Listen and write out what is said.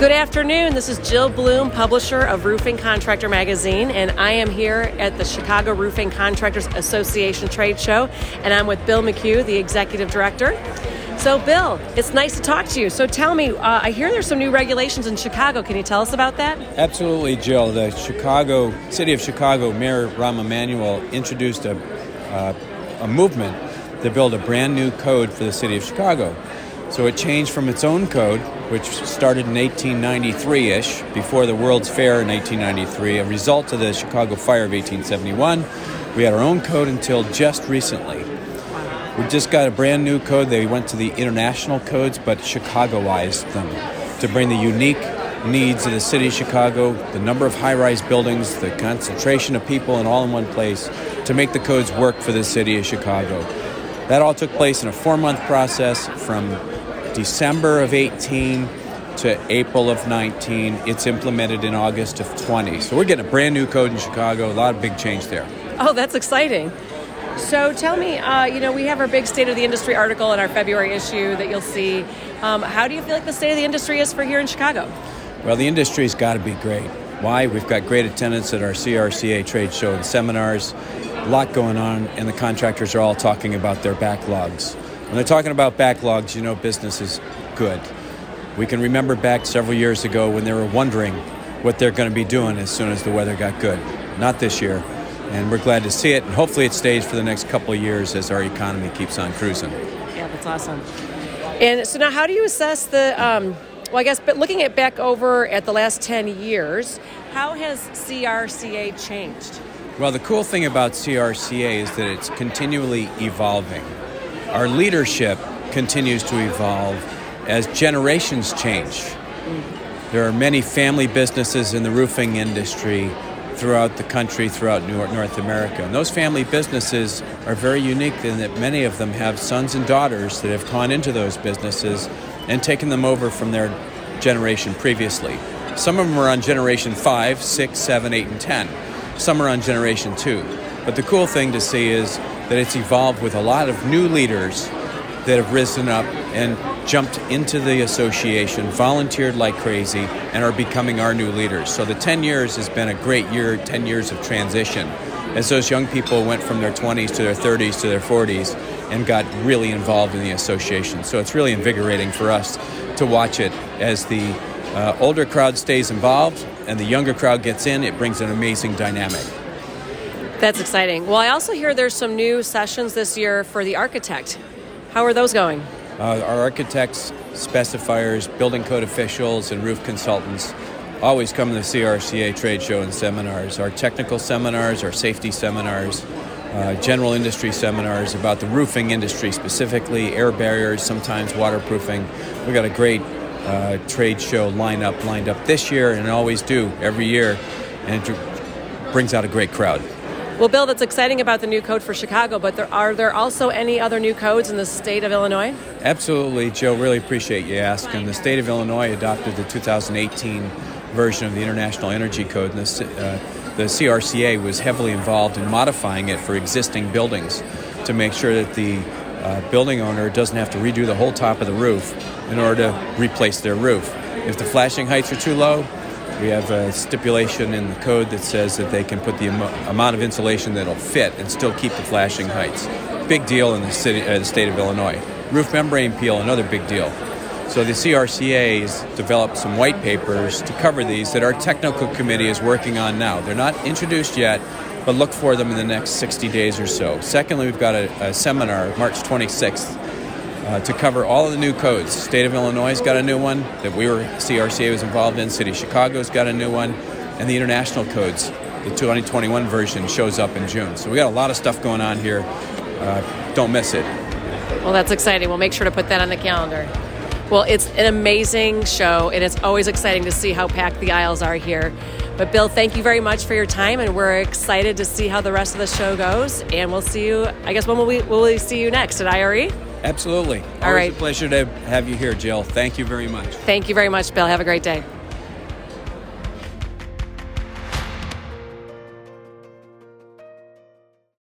Good afternoon. This is Jill Bloom, publisher of Roofing Contractor Magazine, and I am here at the Chicago Roofing Contractors Association trade show, and I'm with Bill McHugh, the executive director. So, Bill, it's nice to talk to you. So tell me, I hear there's some new regulations in Chicago. Can you tell us about that? Absolutely, Jill. The City of Chicago Mayor Rahm Emanuel introduced a movement to build a brand new code for the City of Chicago. So it changed from its own code, which started in 1893-ish, before the World's Fair in 1893, a result of the Chicago Fire of 1871. We had our own code until just recently. We just got a brand new code. They went to the international codes, but Chicagoized them to bring the unique needs of the city of Chicago, the number of high-rise buildings, the concentration of people, and all in one place to make the codes work for the city of Chicago. That all took place in a 4-month process from December of 18 to April of 19. It's implemented in August of 20. So we're getting a brand new code in Chicago, a lot of big change there. Oh, that's exciting. So tell me, we have our big State of the Industry article in our February issue that you'll see. How do you feel like the state of the industry is for here in Chicago? Well, the industry's got to be great. Why? We've got great attendance at our CRCA trade show and seminars. A lot going on, and the contractors are all talking about their backlogs. When they're talking about backlogs, you know business is good. We can remember back several years ago when they were wondering what they're going to be doing as soon as the weather got good. Not this year, and we're glad to see it, and hopefully it stays for the next couple of years as our economy keeps on cruising. Yeah, that's awesome. And so now how do you assess the... but looking at back over at the last 10 years, how has CRCA changed? Well, the cool thing about CRCA is that it's continually evolving. Our leadership continues to evolve as generations change. There are many family businesses in the roofing industry throughout the country, throughout North America. And those family businesses are very unique in that many of them have sons and daughters that have gone into those businesses and taken them over from their generation previously. Some of them are on generation 5, 6, 7, 8, and 10. Some are on generation 2. But the cool thing to see is that it's evolved with a lot of new leaders that have risen up and jumped into the association, volunteered like crazy, and are becoming our new leaders. So the 10 years has been a great year, 10 years of transition, as those young people went from their 20s to their 30s to their 40s and got really involved in the association. So it's really invigorating for us to watch it as the older crowd stays involved and the younger crowd gets in. It brings an amazing dynamic. That's exciting. Well, I also hear there's some new sessions this year for the architect. How are those going? Our architects, specifiers, building code officials, and roof consultants always come to the CRCA trade show and seminars. Our technical seminars, our safety seminars, general industry seminars about the roofing industry specifically, air barriers, sometimes waterproofing. We've got a great trade show lineup lined up this year, and always do every year, and it brings out a great crowd. Well, Bill, that's exciting about the new code for Chicago, but are there also any other new codes in the state of Illinois? Absolutely, Joe. Really appreciate you asking. The state of Illinois adopted the 2018 version of the International Energy Code, and the CRCA was heavily involved in modifying it for existing buildings to make sure that the building owner doesn't have to redo the whole top of the roof in order to replace their roof. If the flashing heights are too low, we have a stipulation in the code that says that they can put the amount of insulation that'll fit and still keep the flashing heights. Big deal in the state of Illinois. Roof membrane peel, another big deal. So the CRCA has developed some white papers to cover these that our technical committee is working on now. They're not introduced yet, but look for them in the next 60 days or so. Secondly, we've got a seminar March 26th to cover all of the new codes. State of Illinois has got a new one that CRCA was involved in. City of Chicago's got a new one. And the international codes, the 2021 version, shows up in June. So we got a lot of stuff going on here. Don't miss it. Well, that's exciting. We'll make sure to put that on the calendar. Well, it's an amazing show, and it's always exciting to see how packed the aisles are here. But, Bill, thank you very much for your time, and we're excited to see how the rest of the show goes. And we'll see you, I guess, when will we see you next, at IRE? Absolutely. All right. Always a pleasure to have you here, Jill. Thank you very much. Thank you very much, Bill. Have a great day.